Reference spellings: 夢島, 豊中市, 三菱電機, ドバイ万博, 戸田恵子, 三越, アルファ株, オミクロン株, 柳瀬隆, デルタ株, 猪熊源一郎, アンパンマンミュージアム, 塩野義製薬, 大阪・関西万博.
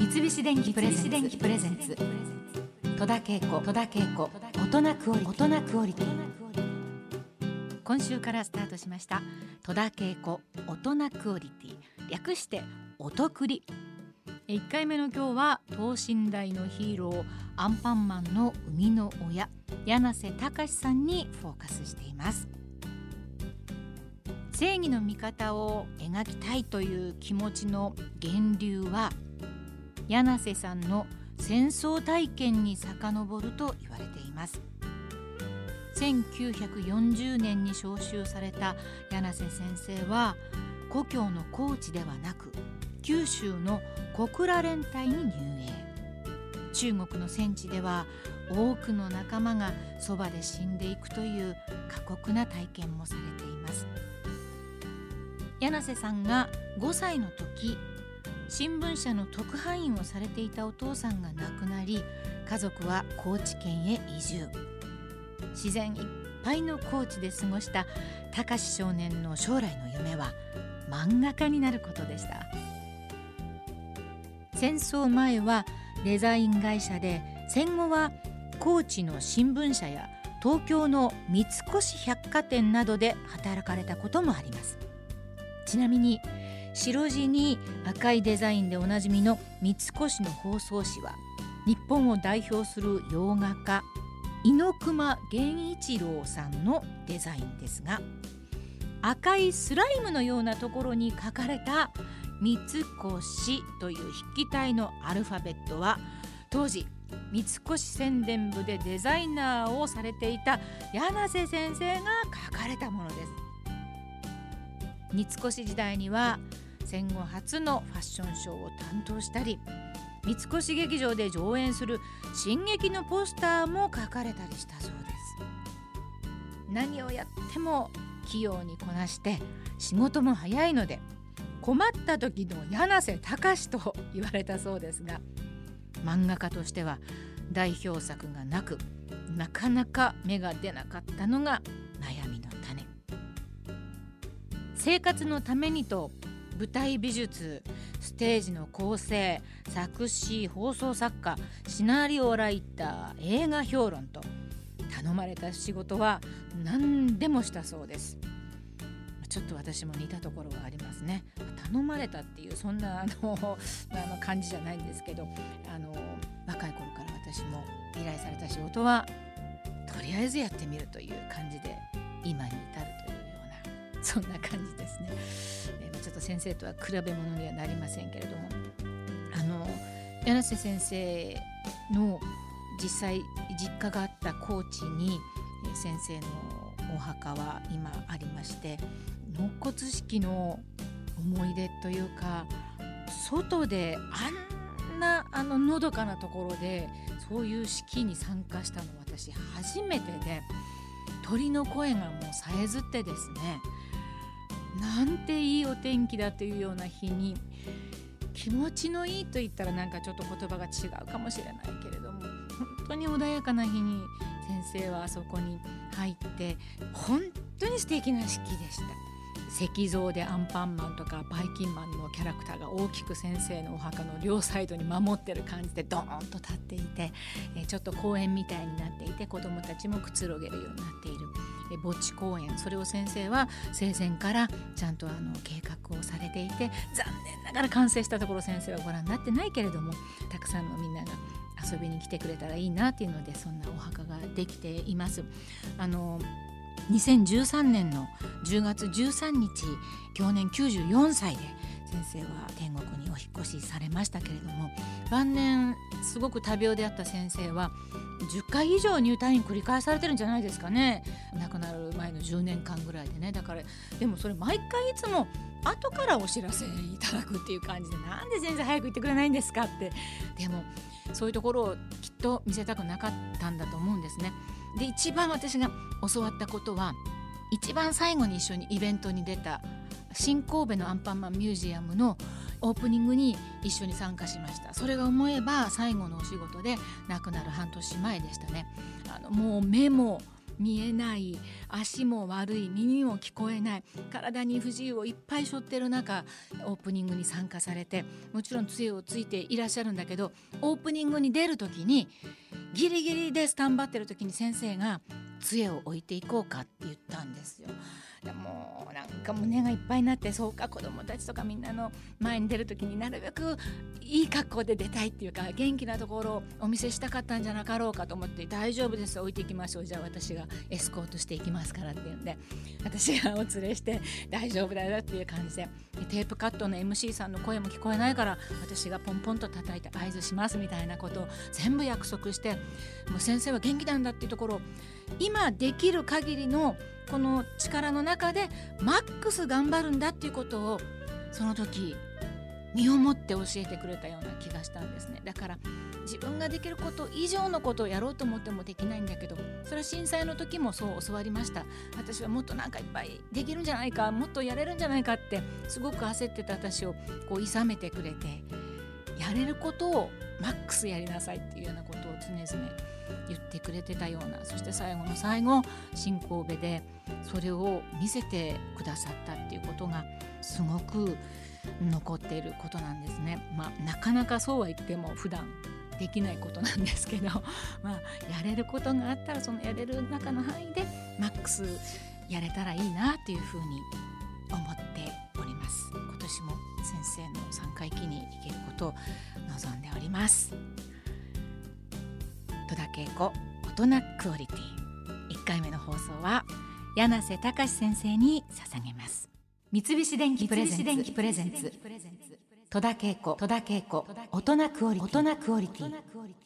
三菱電機プレゼンツ戸田恵子大人クオリティ。今週からスタートしました戸田恵子大人クオリティ、略しておとくり。1回目の今日は等身大のヒーローアンパンマンの生みの親柳瀬隆さんにフォーカスしています。正義の味方を描きたいという気持ちの源流は柳瀬さんの戦争体験に遡ると言われています。1940年に召集された柳瀬先生は故郷の高知ではなく九州の小倉連隊に入営。中国の戦地では多くの仲間がそばで死んでいくという過酷な体験もされています。柳瀬さんが5歳の時、新聞社の特派員をされていたお父さんが亡くなり、家族は高知県へ移住。自然いっぱいの高知で過ごした隆少年の将来の夢は漫画家になることでした。戦争前はデザイン会社で、戦後は高知の新聞社や東京の三越百貨店などで働かれたこともあります。ちなみに白地に赤いデザインでおなじみの三越の包装紙は、日本を代表する洋画家猪熊源一郎さんのデザインですが、赤いスライムのようなところに書かれた三越という筆記体のアルファベットは、当時三越宣伝部でデザイナーをされていた柳瀬先生が書かれたものです。三越時代には戦後初のファッションショーを担当したり、三越劇場で上演する新劇のポスターも書かれたりしたそうです。何をやっても器用にこなして仕事も早いので、困った時の柳瀬隆と言われたそうですが、漫画家としては代表作がなく、なかなか芽が出なかったのが悩みの種。生活のためにと舞台美術、ステージの構成、作詞、放送作家、シナリオライター、映画評論と頼まれた仕事は何でもしたそうです。ちょっと私も似たところがありますね。頼まれたっていうそんな感じじゃないんですけど、若い頃から私も依頼された仕事はとりあえずやってみるという感じで今に至るというような、そんな感じですね。ちょっと先生とは比べ物にはなりませんけれども、柳瀬先生の実際実家があった高知に先生のお墓は今ありまして、納骨式の思い出というか、外であんなのどかなところでそういう式に参加したの私初めてで、鳥の声がもうさえずってですね、なんていいお天気だというような日に、気持ちのいいと言ったらなんかちょっと言葉が違うかもしれないけれども、本当に穏やかな日に先生はあそこに入って、本当に素敵な式でした。石像でアンパンマンとかバイキンマンのキャラクターが大きく先生のお墓の両サイドに守ってる感じでドーンと立っていて、ちょっと公園みたいになっていて、子どもたちもくつろげるようになっている墓地公園、それを先生は生前からちゃんと計画をされていて、残念ながら完成したところ先生はご覧になってないけれども、たくさんのみんなが遊びに来てくれたらいいなっていうので、そんなお墓ができています。2013年の10月13日、去年94歳で先生は天国にお引越しされましたけれども、晩年すごく多病であった先生は10回以上入退院繰り返されてるんじゃないですかね、亡くなる前の10年間ぐらいでね。だからでもそれ毎回いつも後からお知らせいただくっていう感じで、なんで先生早く言ってくれないんですかって。でもそういうところをきっと見せたくなかったんだと思うんですね。で、一番私が教わったことは、一番最後に一緒にイベントに出た新神戸のアンパンマンミュージアムのオープニングに一緒に参加しました。それが思えば最後のお仕事で、亡くなる半年前でしたね。もう目も見えない、足も悪い、耳も聞こえない、体に不自由をいっぱい背負ってる中、オープニングに参加されて、もちろん杖をついていらっしゃるんだけど、オープニングに出る時にギリギリでスタンバってる時に先生が杖を置いていこうかって言ったんですよ。でもなんか胸がいっぱいになって、そうか、子どもたちとかみんなの前に出る時になるべくいい格好で出たいっていうか、元気なところをお見せしたかったんじゃなかろうかと思って、大丈夫です、置いていきましょう、じゃあ私がエスコートしていきますからっていうんで、私がお連れして大丈夫だよっていう感じで、テープカットの MC さんの声も聞こえないから私がポンポンと叩いて合図しますみたいなことを全部約束して、もう先生は元気なんだっていうところを今できる限りのこの力の中でマックス頑張るんだっていうことを、その時身をもって教えてくれたような気がしたんですね。だから自分ができること以上のことをやろうと思ってもできないんだけど、それは震災の時もそう教わりました。私はもっとなんかいっぱいできるんじゃないか、もっとやれるんじゃないかってすごく焦ってた私をこういさめてくれて、やれることをマックスやりなさいっていうようなことを常々言ってくれてたような、そして最後の最後、新神戸でそれを見せてくださったっていうことがすごく残っていることなんですね。まあ、なかなかそうは言っても普段できないことなんですけど、まあ、やれることがあったらそのやれる中の範囲でマックスやれたらいいなというふうに思っております。今年も先生の3回忌に行けることを望んでおります。戸田恵子大人クオリティ、1回目の放送は柳瀬隆先生に捧げます。三菱電機プレゼンツ、戸田恵子大人クオリティ。